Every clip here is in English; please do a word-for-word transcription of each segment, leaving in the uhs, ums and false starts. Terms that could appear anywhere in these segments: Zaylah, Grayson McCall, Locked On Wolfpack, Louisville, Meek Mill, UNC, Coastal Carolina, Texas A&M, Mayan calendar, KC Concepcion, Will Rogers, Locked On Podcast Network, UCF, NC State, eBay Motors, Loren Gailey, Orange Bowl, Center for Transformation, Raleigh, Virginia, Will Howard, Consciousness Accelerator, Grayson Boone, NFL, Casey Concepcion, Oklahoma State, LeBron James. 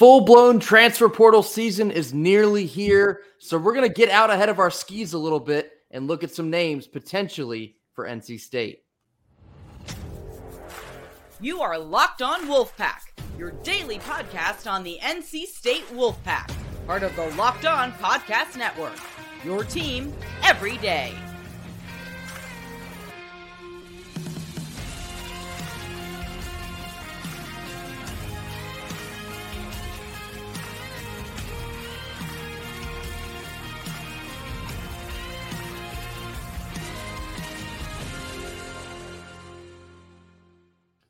Full-blown transfer portal season is nearly here, so we're going to get out ahead of our skis a little bit and look at some names potentially for N C State. You are Locked On Wolfpack, your daily podcast on the N C State Wolfpack, part of the Locked On Podcast Network, your team every day.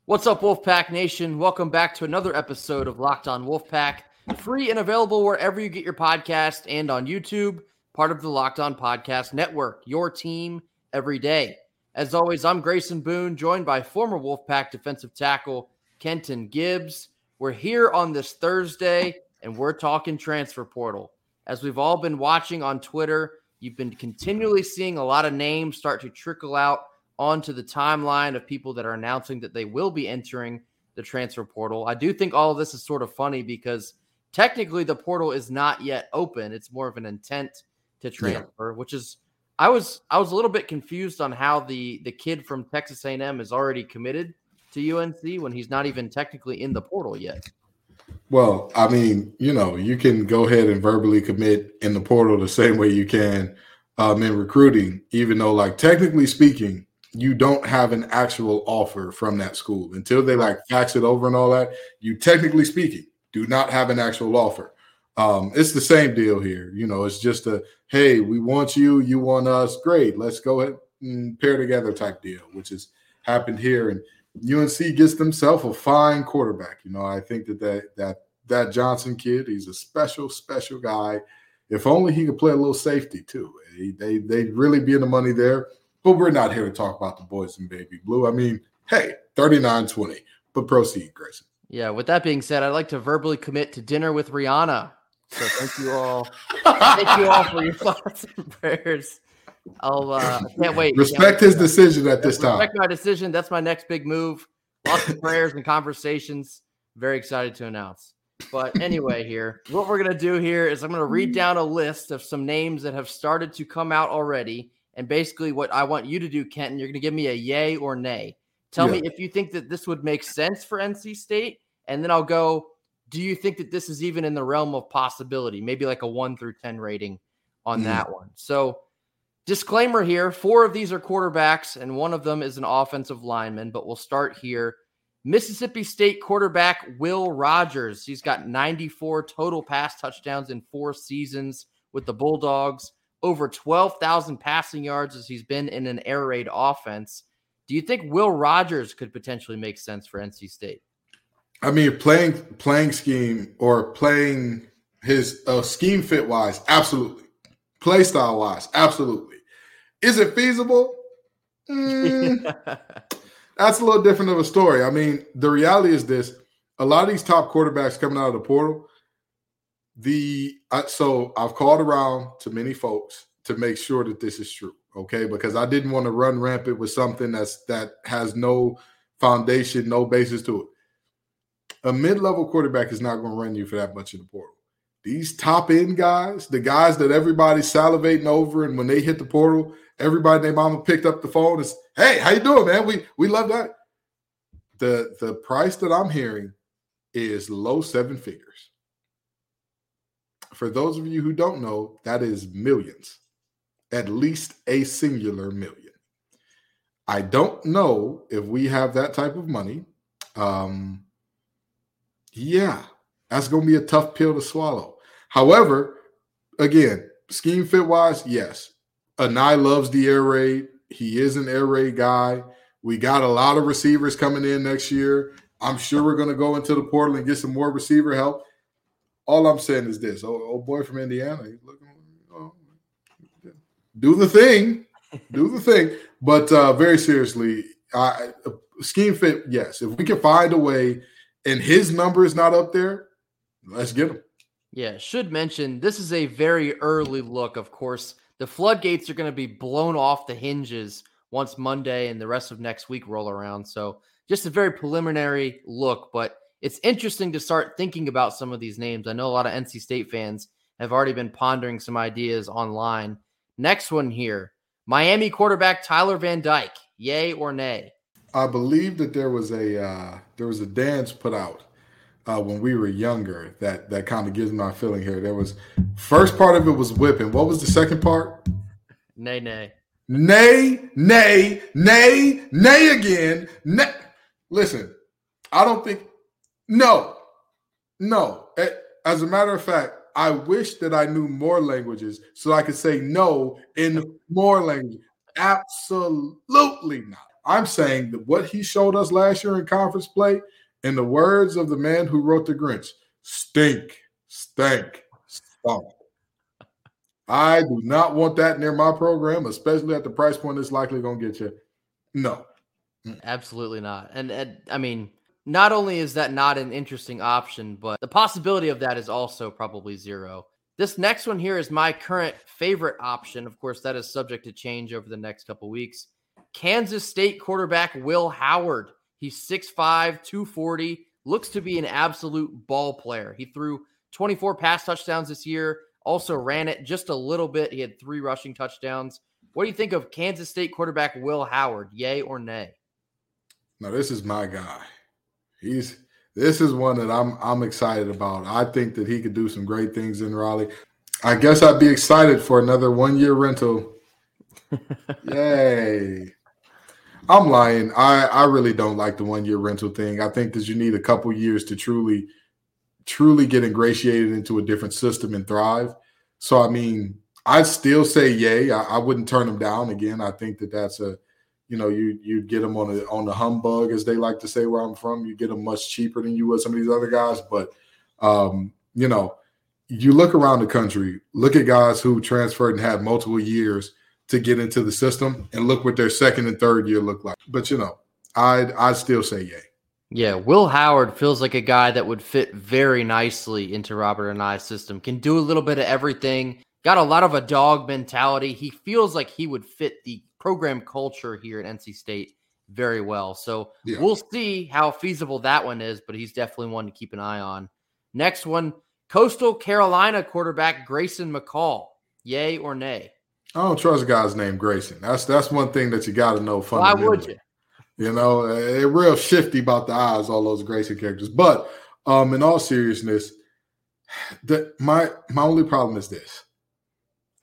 What's up, Wolfpack Nation? Welcome back to another episode of Locked On Wolfpack, free and available wherever you get your podcast and on YouTube, part of the Locked On Podcast Network, your team every day. As always, I'm Grayson Boone, joined by former Wolfpack defensive tackle Kenton Gibbs. We're here on this Thursday, and we're talking transfer portal. As we've all been watching on Twitter, you've been continually seeing a lot of names start to trickle out onto the timeline of people that are announcing that they will be entering the transfer portal. I do think all of this is sort of funny because technically the portal is not yet open. It's more of an intent to transfer, yeah. which is I was I was a little bit confused on how the, the kid from Texas A and M is already committed to U N C when he's not even technically in the portal yet. Well, I mean, you know, you can go ahead and verbally commit in the portal the same way you can um, in recruiting, even though, like, technically speaking, you don't have an actual offer from that school until they like fax it over and all that. You technically speaking do not have an actual offer. Um, it's the same deal here. You know, it's just a, hey, we want you, you want us, great. Let's go ahead and pair together type deal, which has happened here. And U N C gets themselves a fine quarterback. You know, I think that that, that, that Johnson kid, he's a special, special guy. If only he could play a little safety too. They, they, they'd really be in the money there. But we're not here to talk about the boys in baby blue. I mean, hey, thirty-nine twenty. But proceed, Grayson. Yeah, with that being said, I'd like to verbally commit to dinner with Rihanna. So thank you all. Thank you all for your thoughts and prayers. I'll, uh, I can't wait. Respect can't wait. his decision at this time. Respect my decision. That's my next big move. Lots of prayers and conversations. Very excited to announce. But anyway, here, what we're going to do here is I'm going to read down a list of some names that have started to come out already. And basically what I want you to do, Kenton, you're going to give me a yay or nay. Tell yeah. me if you think that this would make sense for N C State. And then I'll go, do you think that this is even in the realm of possibility? Maybe like a one through ten rating on mm. that one. So disclaimer here, four of these are quarterbacks and one of them is an offensive lineman. But we'll start here. Mississippi State quarterback Will Rogers. He's got ninety-four total pass touchdowns in four seasons with the Bulldogs. Over twelve thousand passing yards as he's been in an air raid offense. Do you think Will Rogers could potentially make sense for N C State? I mean, playing playing scheme or playing his uh, scheme fit wise, absolutely. Play style wise, absolutely. Is it feasible? Mm, that's a little different of a story. I mean, the reality is this: a lot of these top quarterbacks coming out of the portal. The uh, so I've called around to many folks to make sure that this is true, okay? Because I didn't want to run rampant with something that's that has no foundation, no basis to it. A mid-level quarterback is not going to run you for that much in the portal. These top-end guys, the guys that everybody's salivating over, and when they hit the portal, everybody and their mama picked up the phone and said, hey, how you doing, man? We we love that. The the price that I'm hearing is low seven figures. For those of you who don't know, that is millions, at least a singular million. I don't know if we have that type of money. Um, yeah, that's going to be a tough pill to swallow. However, again, scheme fit wise, yes. Anai loves the air raid. He is an air raid guy. We got a lot of receivers coming in next year. I'm sure we're going to go into the portal and get some more receiver help. All I'm saying is this: oh, old boy from Indiana, he's looking, oh, do the thing, do the thing. But uh, very seriously, I, scheme fit, yes. If we can find a way, and his number is not up there, let's get him. Yeah, should mention this is a very early look. Of course, the floodgates are going to be blown off the hinges once Monday and the rest of next week roll around. So, just a very preliminary look, but it's interesting to start thinking about some of these names. I know a lot of N C State fans have already been pondering some ideas online. Next one here, Miami quarterback Tyler Van Dyke, yay or nay? I believe that there was a uh, there was a dance put out uh, when we were younger that that kind of gives my feeling here. There was, first part of it was whipping. What was the second part? Nay, nay. Nay, nay, nay, nay again. Nay. Listen, I don't think – no, no. As a matter of fact, I wish that I knew more languages so I could say no in more languages. Absolutely not. I'm saying that what he showed us last year in conference play, in the words of the man who wrote The Grinch, stink, stink, stunk. I do not want that near my program, especially at the price point it's likely going to get you. No. Absolutely not. And, and I mean, not only is that not an interesting option, but the possibility of that is also probably zero. This next one here is my current favorite option. Of course, that is subject to change over the next couple weeks. Kansas State quarterback Will Howard. He's six five, two forty, looks to be an absolute ball player. He threw twenty-four pass touchdowns this year. Also ran it just a little bit. He had three rushing touchdowns. What do you think of Kansas State quarterback Will Howard? Yay or nay? Now, this is my guy. He's this is one that I'm I'm excited about. I think that he could do some great things in Raleigh. I guess I'd be excited for another one-year rental. Yay. I'm lying. I, I really don't like the one-year rental thing. I think that you need a couple years to truly – truly get ingratiated into a different system and thrive. So, I mean, I'd still say yay. I, I wouldn't turn them down again. I think that that's a, you know, you, you'd get them on a, on the humbug, as they like to say where I'm from. You get them much cheaper than you would some of these other guys. But, um, you know, you look around the country, look at guys who transferred and had multiple years to get into the system, and look what their second and third year look like. But, you know, I'd, I'd still say yay. Yeah, Will Howard feels like a guy that would fit very nicely into Robert and I's system. Can do a little bit of everything. Got a lot of a dog mentality. He feels like he would fit the program culture here at N C State very well. So yeah. We'll see how feasible that one is, but he's definitely one to keep an eye on. Next one, Coastal Carolina quarterback Grayson McCall. Yay or nay? I don't trust guys named Grayson. That's that's one thing that you got to know fundamentally. Why would you? You know, it real shifty about the eyes, all those Grayson characters. But um, in all seriousness, the, my my only problem is this.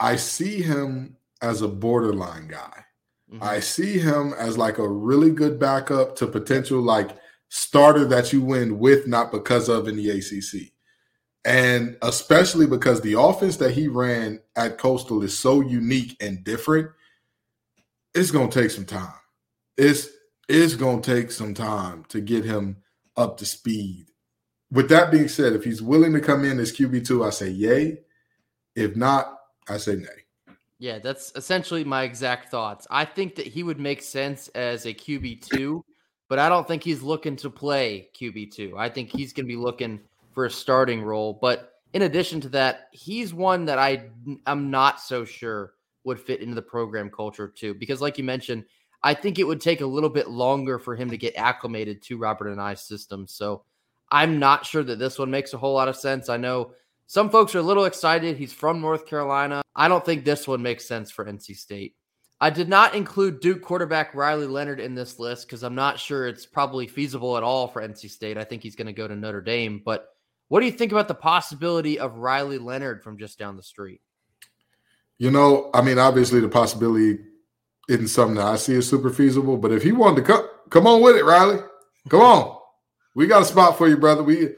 I see him as a borderline guy. Mm-hmm. I see him as like a really good backup to potential like starter that you win with, not because of, in the A C C. And especially because the offense that he ran at Coastal is so unique and different, it's going to take some time. It's It's going to take some time to get him up to speed. With that being said, if he's willing to come in as Q B two, I say yay. If not, I say nay. Yeah, that's essentially my exact thoughts. I think that he would make sense as a Q B two, but I don't think he's looking to play Q B two. I think he's going to be looking for a starting role. But in addition to that, he's one that I, I'm not so sure would fit into the program culture too, because like you mentioned, I think it would take a little bit longer for him to get acclimated to Robert and I's system. So I'm not sure that this one makes a whole lot of sense. I know some folks are a little excited. He's from North Carolina. I don't think this one makes sense for N C State. I did not include Duke quarterback Riley Leonard in this list because I'm not sure it's probably feasible at all for N C State. I think he's going to go to Notre Dame. But what do you think about the possibility of Riley Leonard from just down the street? You know, I mean, obviously the possibility isn't something that I see as super feasible, but if he wanted to come, come on with it, Riley. Come on. We got a spot for you, brother. We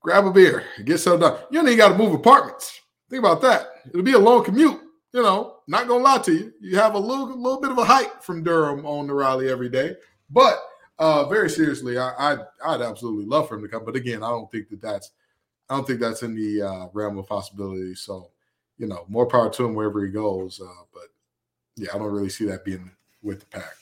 grab a beer and get something done. You don't even got to move apartments. Think about that. It'll be a long commute. You know, not going to lie to you. You have a little, little bit of a hike from Durham on to Riley every day. But uh, very seriously, I, I, I'd absolutely love for him to come. But again, I don't think that that's, I don't think that's in the uh, realm of possibility. So, you know, more power to him wherever he goes. Uh, but yeah, I don't really see that being with the pack.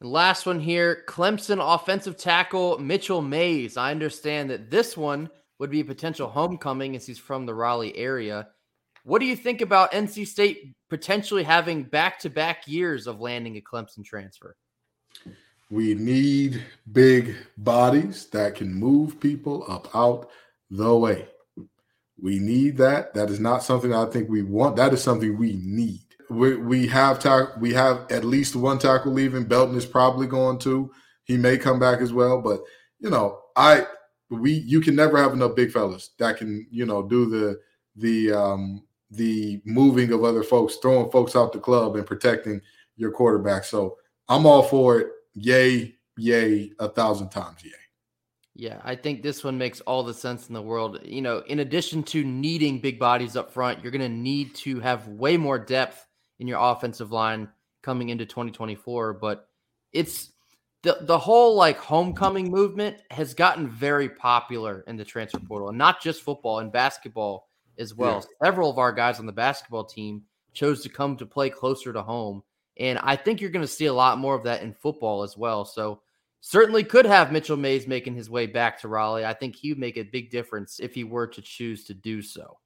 And last one here, Clemson offensive tackle Mitchell Mays. I understand that this one would be a potential homecoming as he's from the Raleigh area. What do you think about N C State potentially having back-to-back years of landing a Clemson transfer? We need big bodies that can move people up out the way. We need that. That is not something I think we want. That is something we need. We we have tack- we have at least one tackle leaving. Belton is probably going to. He may come back as well. But you know, I we you can never have enough big fellas that can, you know, do the the um, the moving of other folks, throwing folks out the club, and protecting your quarterback. So I'm all for it. Yay, yay, a thousand times yay. Yeah, I think this one makes all the sense in the world. You know, in addition to needing big bodies up front, you're going to need to have way more depth in your offensive line coming into twenty twenty-four. But it's the, the whole like homecoming movement has gotten very popular in the transfer portal, and not just football, and basketball as well. Yeah. Several of our guys on the basketball team chose to come to play closer to home. And I think you're going to see a lot more of that in football as well. So certainly could have Mitchell Mays making his way back to Raleigh. I think he would make a big difference if he were to choose to do so.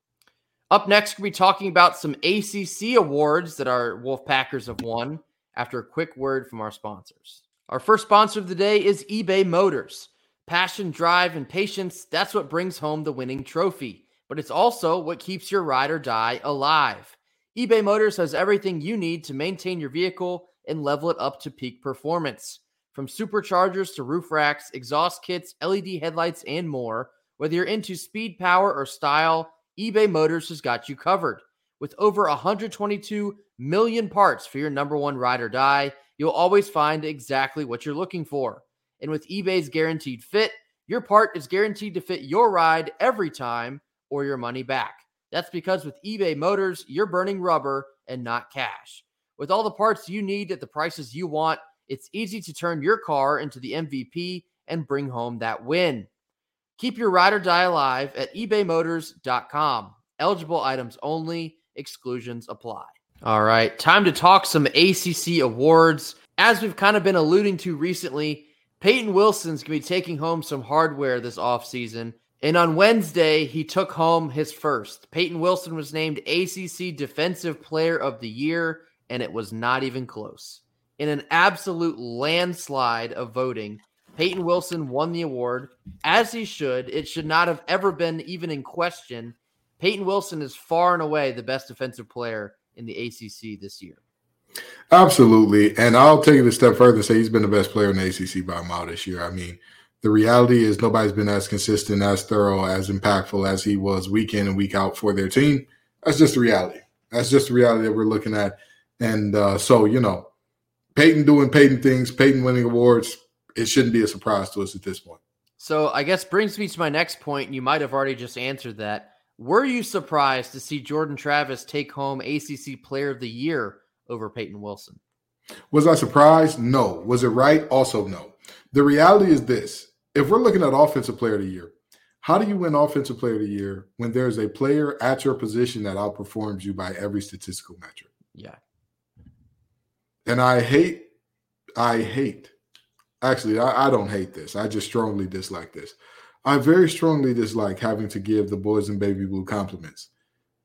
Up next, we'll be talking about some A C C awards that our Wolfpackers have won after a quick word from our sponsors. Our first sponsor of the day is eBay Motors. Passion, drive, and patience, that's what brings home the winning trophy. But it's also what keeps your ride or die alive. eBay Motors has everything you need to maintain your vehicle and level it up to peak performance. From superchargers to roof racks, exhaust kits, L E D headlights, and more, whether you're into speed, power, or style, eBay Motors has got you covered. With over one hundred twenty-two million parts for your number one ride or die, you'll always find exactly what you're looking for. And with eBay's guaranteed fit, your part is guaranteed to fit your ride every time or your money back. That's because with eBay Motors, you're burning rubber and not cash. With all the parts you need at the prices you want, it's easy to turn your car into the M V P and bring home that win. Keep your ride or die alive at ebay motors dot com. Eligible items only. Exclusions apply. All right, time to talk some A C C awards. As we've kind of been alluding to recently, Payton Wilson's going to be taking home some hardware this offseason. And on Wednesday, he took home his first. Payton Wilson was named A C C Defensive Player of the Year, and it was not even close. In an absolute landslide of voting, Payton Wilson won the award, as he should. It should not have ever been even in question. Payton Wilson is far and away the best defensive player in the A C C this year. Absolutely, and I'll take it a step further and say he's been the best player in the A C C by a mile this year. I mean, the reality is nobody's been as consistent, as thorough, as impactful as he was week in and week out for their team. That's just the reality. That's just the reality that we're looking at. And uh, so, you know, Peyton doing Peyton things, Peyton winning awards, it shouldn't be a surprise to us at this point. So I guess brings me to my next point, and you might have already just answered that. Were you surprised to see Jordan Travis take home A C C Player of the Year over Payton Wilson? Was I surprised? No. Was it right? Also, no. The reality is this. If we're looking at Offensive Player of the Year, how do you win Offensive Player of the Year when there's a player at your position that outperforms you by every statistical metric? Yeah. And I hate, I hate, actually, I, I don't hate this. I just strongly dislike this. I very strongly dislike having to give the boys in baby blue compliments.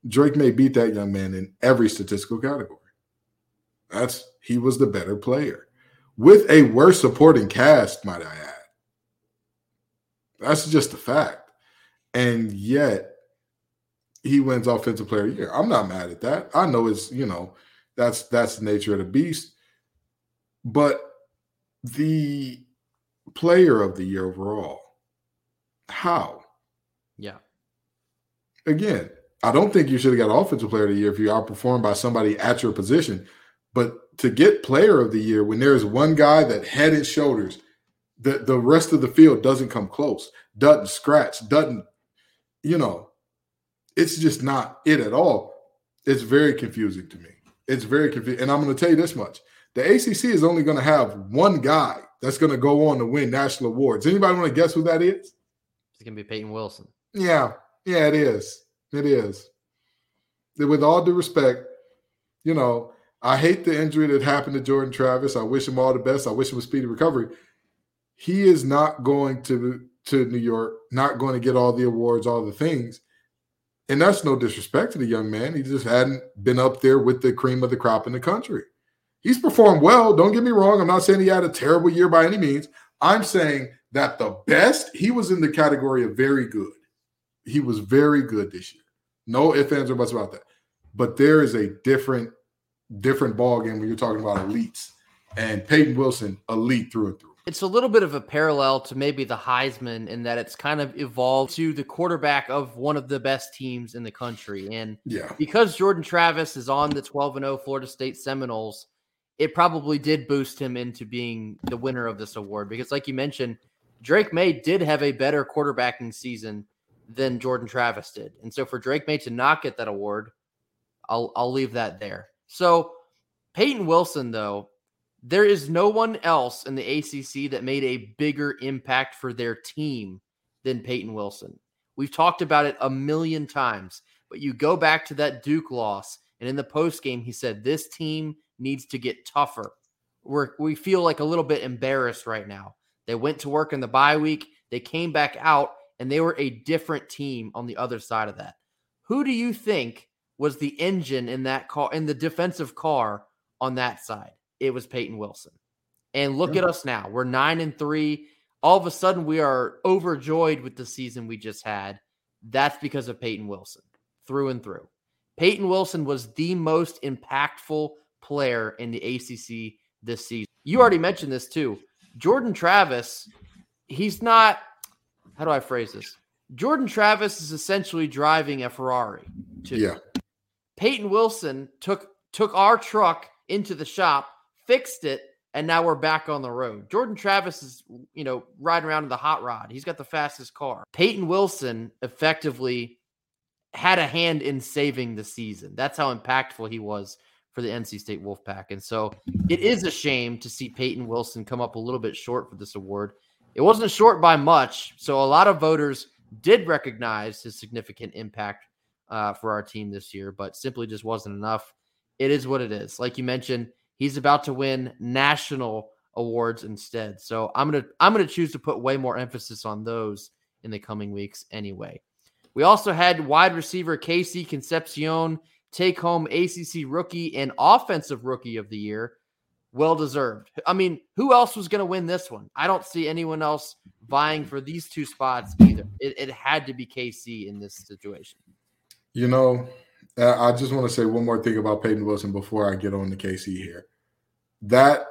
Drake May beat that young man in every statistical category. That's, he was the better player with a worse supporting cast, might I add. That's just a fact. And yet he wins Offensive Player of the Year. I'm not mad at that. I know it's, you know, that's that's the nature of the beast. But the Player of the Year overall, how? Yeah. Again, I don't think you should have got Offensive Player of the Year if you outperformed by somebody at your position. But to get Player of the Year when there's one guy that head and shoulders, The, the rest of the field doesn't come close, doesn't scratch, doesn't, you know, it's just not it at all. It's very confusing to me. It's very confusing. And I'm going to tell you this much. The A C C is only going to have one guy that's going to go on to win national awards. Anybody want to guess who that is? It's going to be Payton Wilson. Yeah. Yeah, it is. It is. With all due respect, you know, I hate the injury that happened to Jordan Travis. I wish him all the best. I wish him a speedy recovery. He is not going to, to New York, not going to get all the awards, all the things. And that's no disrespect to the young man. He just hadn't been up there with the cream of the crop in the country. He's performed well. Don't get me wrong. I'm not saying he had a terrible year by any means. I'm saying that the best, he was in the category of very good. He was very good this year. No ifs, ands, or buts about that. But there is a different, different ball game when you're talking about elites. And Payton Wilson, elite through and through. It's a little bit of a parallel to maybe the Heisman in that it's kind of evolved to the quarterback of one of the best teams in the country. And yeah. because Jordan Travis is on the twelve and oh Florida State Seminoles, it probably did boost him into being the winner of this award. Because like you mentioned, Drake May did have a better quarterbacking season than Jordan Travis did. And so for Drake May to not get that award, I'll, I'll leave that there. So Payton Wilson, though, there is no one else in the A C C that made a bigger impact for their team than Payton Wilson. We've talked about it a million times, but you go back to that Duke loss, and in the postgame, he said, this team needs to get tougher. We're, we feel like a little bit embarrassed right now. They went to work in the bye week. They came back out, and they were a different team on the other side of that. Who do you think was the engine in that car, in the defensive car on that side? It was Payton Wilson. And look yeah. at us now. We're nine and three. All of a sudden, we are overjoyed with the season we just had. That's because of Payton Wilson, through and through. Payton Wilson was the most impactful player in the A C C this season. You already mentioned this too. Jordan Travis, he's not, how do I phrase this? Jordan Travis is essentially driving a Ferrari too. Yeah. Payton Wilson took took our truck into the shop, fixed it, and now we're back on the road. Jordan Travis is, you know, riding around in the hot rod. He's got the fastest car. Payton Wilson effectively had a hand in saving the season. That's how impactful he was for the N C State Wolfpack. And so it is a shame to see Payton Wilson come up a little bit short for this award. It wasn't short by much, so a lot of voters did recognize his significant impact uh, for our team this year, but simply just wasn't enough. It is what it is. Like you mentioned, he's about to win national awards instead. So I'm going to I'm going to choose to put way more emphasis on those in the coming weeks anyway. We also had wide receiver Casey Concepcion take home A C C Rookie and Offensive Rookie of the Year. Well deserved. I mean, who else was going to win this one? I don't see anyone else vying for these two spots either. It, it had to be Casey in this situation. You know, I just want to say one more thing about Payton Wilson before I get on to K C here. That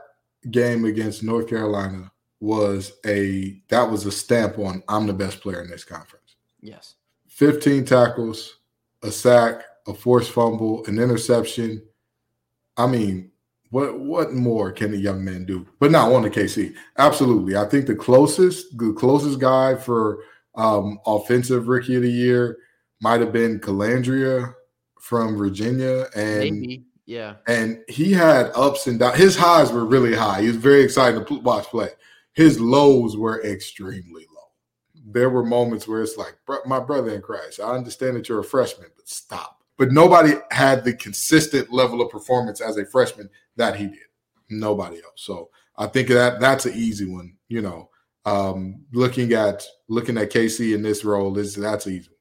game against North Carolina was a – that was a stamp on I'm the best player in this conference. Yes. fifteen tackles, a sack, a forced fumble, an interception. I mean, what what more can a young man do? But not on to K C. Absolutely. I think the closest, the closest guy for um, offensive rookie of the year might have been Calandria from Virginia, and Maybe. yeah, and he had ups and downs. His highs were really high. He was very exciting to watch play. His lows were extremely low. There were moments where it's like, my brother in Christ, I understand that you're a freshman, but stop. But nobody had the consistent level of performance as a freshman that he did. Nobody else. So I think that that's an easy one. You know, um, looking at looking at K C in this role is that's an easy one.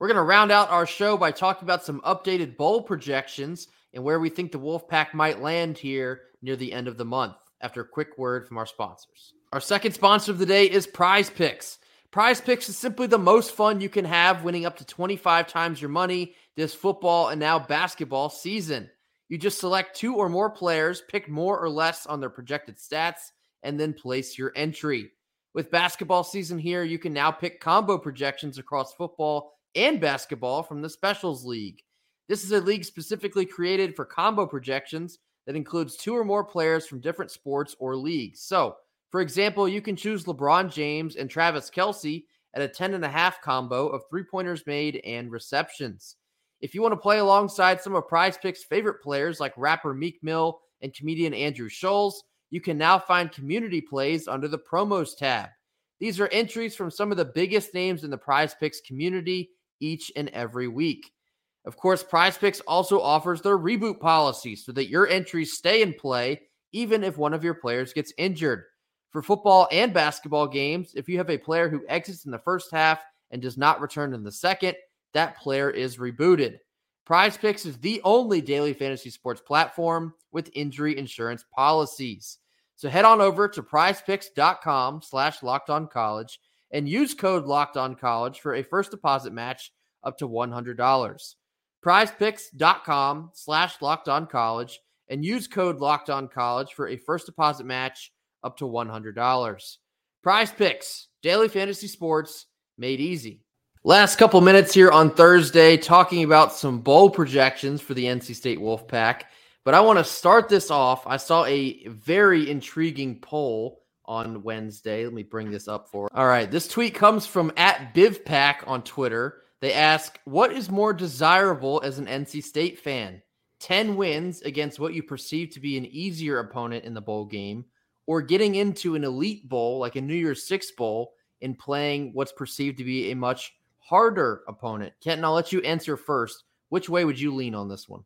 We're going to round out our show by talking about some updated bowl projections and where we think the Wolfpack might land here near the end of the month after a quick word from our sponsors. Our second sponsor of the day is Prize Picks. Prize Picks is simply the most fun you can have, winning up to twenty-five times your money this football and now basketball season. You just select two or more players, pick more or less on their projected stats, and then place your entry. With basketball season here, you can now pick combo projections across football and basketball from the Specials League. This is a league specifically created for combo projections that includes two or more players from different sports or leagues. So, for example, you can choose LeBron James and Travis Kelce at a ten and a half combo of three-pointers made and receptions. If you want to play alongside some of PrizePicks' favorite players like rapper Meek Mill and comedian Andrew Scholes, you can now find community plays under the Promos tab. These are entries from some of the biggest names in the PrizePicks community each and every week. Of course, Prize Picks also offers their reboot policy so that your entries stay in play even if one of your players gets injured. For football and basketball games, if you have a player who exits in the first half and does not return in the second, that player is rebooted. Prize Picks is the only daily fantasy sports platform with injury insurance policies. So head on over to prizepicks.com slash lockedoncollege and use code LOCKEDONCOLLEGE for a first deposit match up to one hundred dollars. prizepicks.com slash lockedoncollege and use code LOCKEDONCOLLEGE for a first deposit match up to one hundred dollars. Prize Picks, daily fantasy sports made easy. Last couple minutes here on Thursday, talking about some bowl projections for the N C State Wolfpack. But I want to start this off. I saw a very intriguing poll on Wednesday. Let me bring this up for you. All right, this tweet comes from at BivPack on Twitter. They ask, what is more desirable as an N C State fan? ten wins against what you perceive to be an easier opponent in the bowl game, or getting into an elite bowl like a New Year's Six bowl and playing what's perceived to be a much harder opponent? Kenton, I'll let you answer first. Which way would you lean on this one?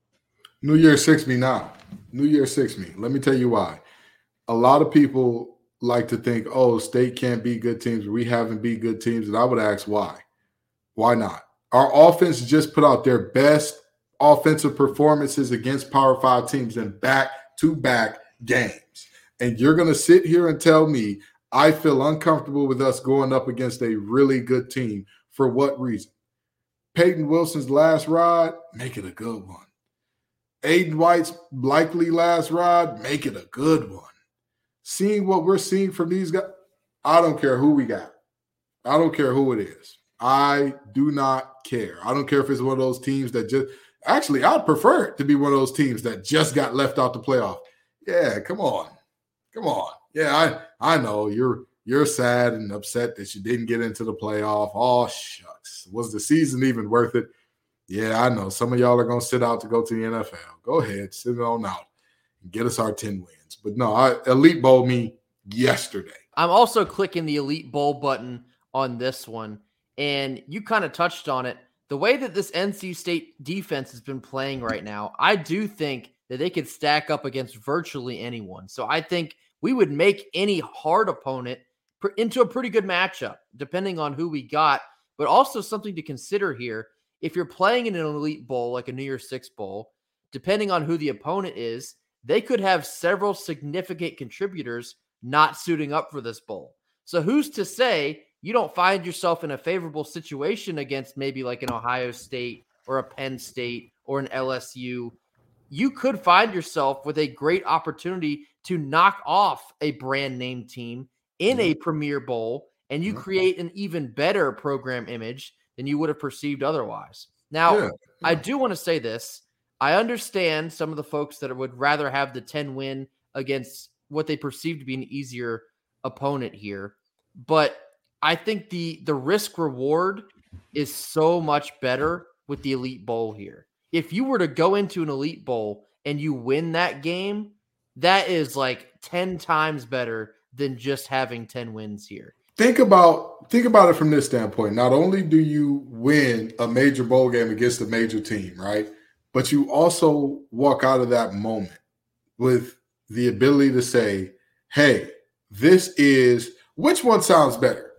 New Year's Six me now. New Year's Six me. Let me tell you why. A lot of people like to think, oh, State can't beat good teams. We haven't beat good teams. And I would ask why. Why not? Our offense just put out their best offensive performances against Power Five teams in back-to-back games. And you're going to sit here and tell me I feel uncomfortable with us going up against a really good team. For what reason? Payton Wilson's last ride, make it a good one. Aiden White's likely last ride, make it a good one. Seeing what we're seeing from these guys, I don't care who we got. I don't care who it is. I do not care. I don't care if it's one of those teams that just – actually, I'd prefer it to be one of those teams that just got left out the playoff. Yeah, come on. Come on. Yeah, I, I know you're – You're sad and upset that you didn't get into the playoff. Oh, shucks. Was the season even worth it? Yeah, I know. Some of y'all are going to sit out to go to the N F L. Go ahead. Sit it on out. And get us our ten wins. But no, I, Elite Bowl me yesterday. I'm also clicking the Elite Bowl button on this one. And you kind of touched on it. The way that this N C State defense has been playing right now, I do think that they could stack up against virtually anyone. So I think we would make any hard opponent into a pretty good matchup, depending on who we got. But also something to consider here, if you're playing in an elite bowl, like a New Year's Six bowl, depending on who the opponent is, they could have several significant contributors not suiting up for this bowl. So who's to say you don't find yourself in a favorable situation against maybe like an Ohio State or a Penn State or an L S U? You could find yourself with a great opportunity to knock off a brand name team in a Premier Bowl, and you create an even better program image than you would have perceived otherwise. Now, yeah, yeah. I do want to say this. I understand some of the folks that would rather have the ten win against what they perceive to be an easier opponent here, but I think the, the risk-reward is so much better with the Elite Bowl here. If you were to go into an Elite Bowl and you win that game, that is like ten times better than just having ten wins here. Think about think about it from this standpoint. Not only do you win a major bowl game against a major team, right? But you also walk out of that moment with the ability to say, hey, this is – which one sounds better?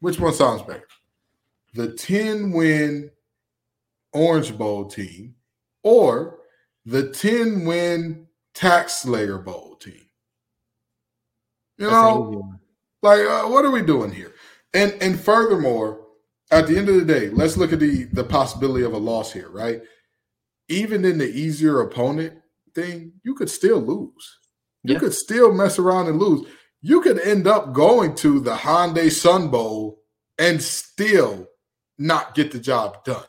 Which one sounds better? The ten-win Orange Bowl team or the ten-win Tax Slayer Bowl team? You know, like, uh, what are we doing here? And and furthermore, at the end of the day, let's look at the, the possibility of a loss here, right? Even in the easier opponent thing, you could still lose. You yeah. could still mess around and lose. You could end up going to the Hyundai Sun Bowl and still not get the job done.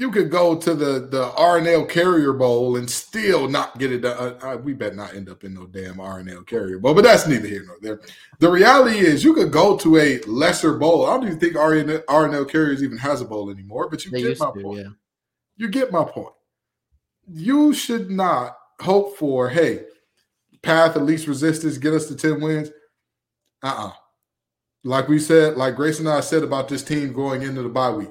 You could go to the, the R and L Carrier Bowl and still not get it done. I, I, we better not end up in no damn R and L Carrier Bowl, but that's neither here nor there. The reality is you could go to a lesser bowl. I don't even think R and L Carriers even has a bowl anymore, but you they get my to, point. Yeah. You get my point. You should not hope for, hey, path of least resistance, get us to ten wins. Uh-uh. Like we said, like Grace and I said about this team going into the bye week.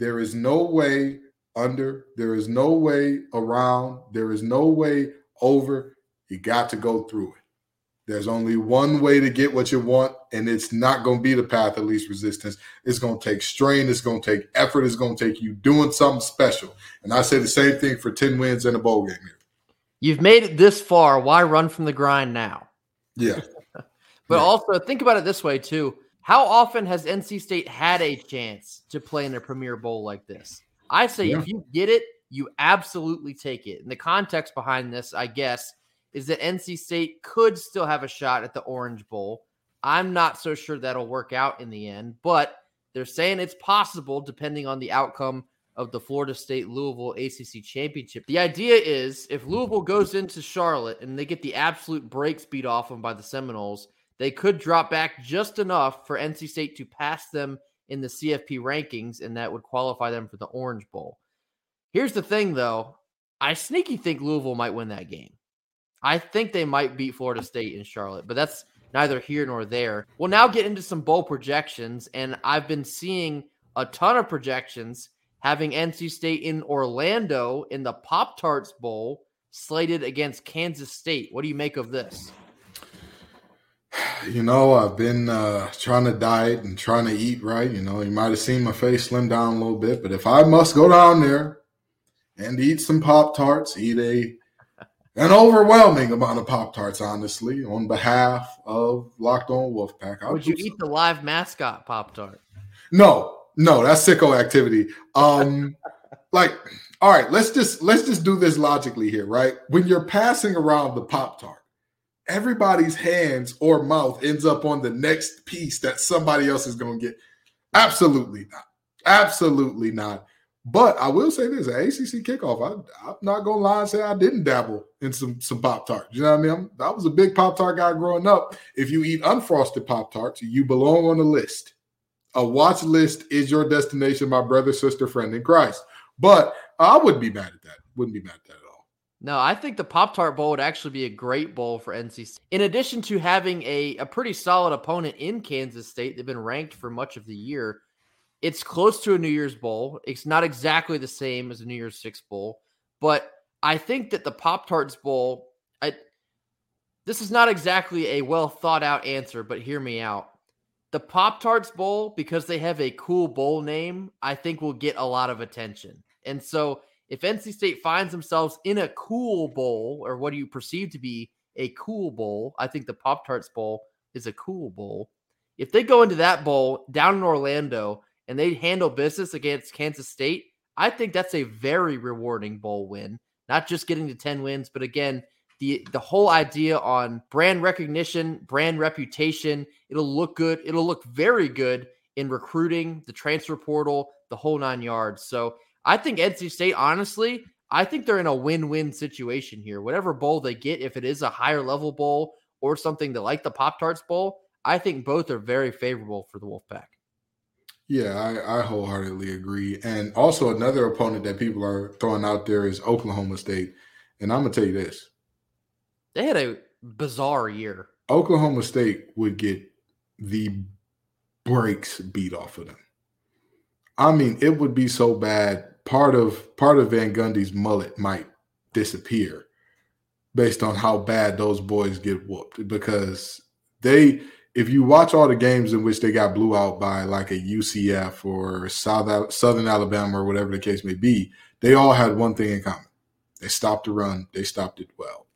There is no way under, there is no way around, there is no way over. You got to go through it. There's only one way to get what you want, and it's not going to be the path of least resistance. It's going to take strain. It's going to take effort. It's going to take you doing something special. And I say the same thing for ten wins in a bowl game here. You've made it this far. Why run from the grind now? Yeah. But yeah. Also think about it this way too. How often has N C State had a chance to play in a Premier Bowl like this? I say yeah. If you get it, you absolutely take it. And the context behind this, I guess, is that N C State could still have a shot at the Orange Bowl. I'm not so sure that'll work out in the end, but they're saying it's possible depending on the outcome of the Florida State-Louisville A C C Championship. The idea is if Louisville goes into Charlotte and they get the absolute brakes beat off them by the Seminoles, they could drop back just enough for N C State to pass them in the C F P rankings, and that would qualify them for the Orange Bowl. Here's the thing, though. I sneaky think Louisville might win that game. I think they might beat Florida State in Charlotte, but that's neither here nor there. We'll now get into some bowl projections, and I've been seeing a ton of projections having N C State in Orlando in the Pop-Tarts Bowl slated against Kansas State. What do you make of this? You know, I've been uh, trying to diet and trying to eat right. You know, you might have seen my face slim down a little bit, but if I must go down there and eat some Pop-Tarts, eat a An overwhelming amount of Pop-Tarts, honestly, on behalf of Locked On Wolfpack. I'll Would you eat the live mascot Pop-Tart? No, no, that's sicko activity. Um, like, all right, let's just let's just do this logically here, right? When you're passing around the Pop-Tart, everybody's hands or mouth ends up on the next piece that somebody else is going to get. Absolutely not. Absolutely not. But I will say this, at A C C kickoff, I, I'm not going to lie and say I didn't dabble in some, some Pop-Tarts. You know what I mean? I'm, I was a big Pop-Tart guy growing up. If you eat unfrosted Pop-Tarts, you belong on a list. A watch list is your destination, my brother, sister, friend in Christ. But I wouldn't be mad at that. Wouldn't be mad at that at all. No, I think the Pop-Tart Bowl would actually be a great bowl for N C State. In addition to having a, a pretty solid opponent in Kansas State, they've been ranked for much of the year. It's close to a New Year's Bowl. It's not exactly the same as a New Year's Six Bowl, but I think that the Pop-Tarts Bowl, I, this is not exactly a well-thought-out answer, but hear me out. The Pop-Tarts Bowl, because they have a cool bowl name, I think will get a lot of attention. And so if N C State finds themselves in a cool bowl, or what do you perceive to be a cool bowl, I think the Pop-Tarts Bowl is a cool bowl. If they go into that bowl down in Orlando, and they handle business against Kansas State, I think that's a very rewarding bowl win. Not just getting to ten wins, but again, the, the whole idea on brand recognition, brand reputation, it'll look good. It'll look very good in recruiting, the transfer portal, the whole nine yards. So I think N C State, honestly, I think they're in a win-win situation here. Whatever bowl they get, if it is a higher level bowl or something that, like the Pop-Tarts Bowl, I think both are very favorable for the Wolfpack. Yeah, I, I wholeheartedly agree. And also another opponent that people are throwing out there is Oklahoma State. And I'm going to tell you this. They had a bizarre year. Oklahoma State would get the brakes beat off of them. I mean, it would be so bad. Part of part of Van Gundy's mullet might disappear based on how bad those boys get whooped, because they – if you watch all the games in which they got blew out by like a U C F or South, Southern Alabama or whatever the case may be, they all had one thing in common. They stopped the run. They stopped it well.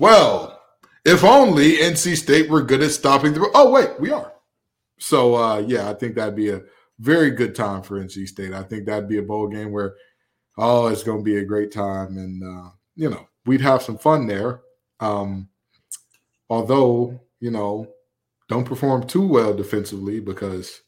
Well, if only N C State were good at stopping the run. Oh, wait, we are. So, uh, yeah, I think that'd be a very good time for N C State. I think that'd be a bowl game where, oh, it's going to be a great time. And, uh, you know, we'd have some fun there. Um Although, you know, don't perform too well defensively, because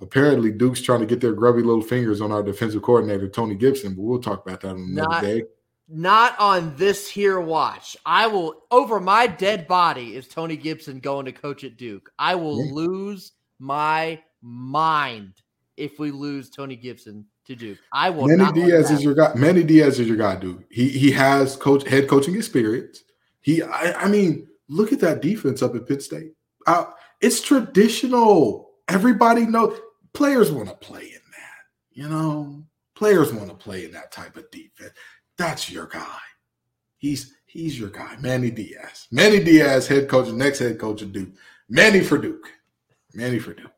apparently Duke's trying to get their grubby little fingers on our defensive coordinator, Tony Gibson. But we'll talk about that on another not, day. Not on this here watch. I will, over my dead body, is Tony Gibson going to coach at Duke. I will yeah. lose my mind if we lose Tony Gibson to Duke. I will Manny not Diaz is your guy. Manny Diaz is your guy, dude. He he has coach head coaching experience. He, I, I mean... Look at that defense up at Pitt State. Uh, it's traditional. Everybody knows. Players want to play in that, you know. Players want to play in that type of defense. That's your guy. He's He's your guy, Manny Diaz. Manny Diaz, head coach, next head coach of Duke. Manny for Duke. Manny for Duke.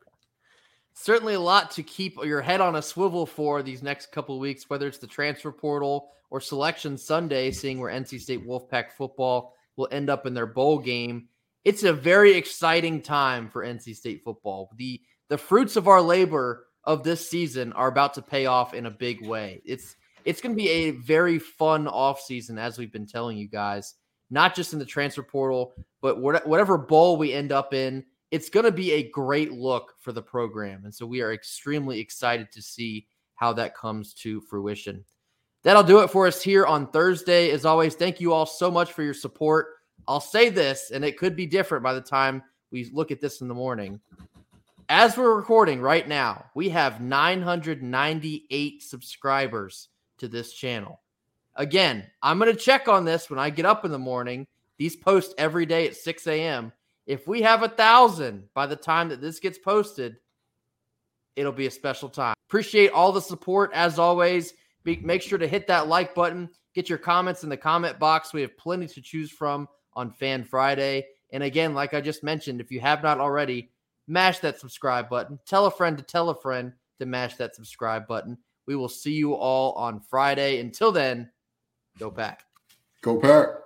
Certainly a lot to keep your head on a swivel for these next couple of weeks, whether it's the transfer portal or selection Sunday, seeing where N C State Wolfpack football will end up in their bowl game. It's a very exciting time for N C State football. The the fruits of our labor of this season are about to pay off in a big way. It's it's going to be a very fun offseason, as we've been telling you guys, not just in the transfer portal, but whatever bowl we end up in, it's going to be a great look for the program. And so we are extremely excited to see how that comes to fruition. That'll do it for us here on Thursday. As always, thank you all so much for your support. I'll say this, and it could be different by the time we look at this in the morning. As we're recording right now, we have nine hundred ninety-eight subscribers to this channel. Again, I'm going to check on this when I get up in the morning. These post every day at six a.m. If we have a thousand by the time that this gets posted, it'll be a special time. Appreciate all the support. As always, be, make sure to hit that like button. Get your comments in the comment box. We have plenty to choose from on Fan Friday. And again, like I just mentioned, if you have not already, mash that subscribe button. Tell a friend to tell a friend to mash that subscribe button. We will see you all on Friday. Until then, go Pack. Go Pack.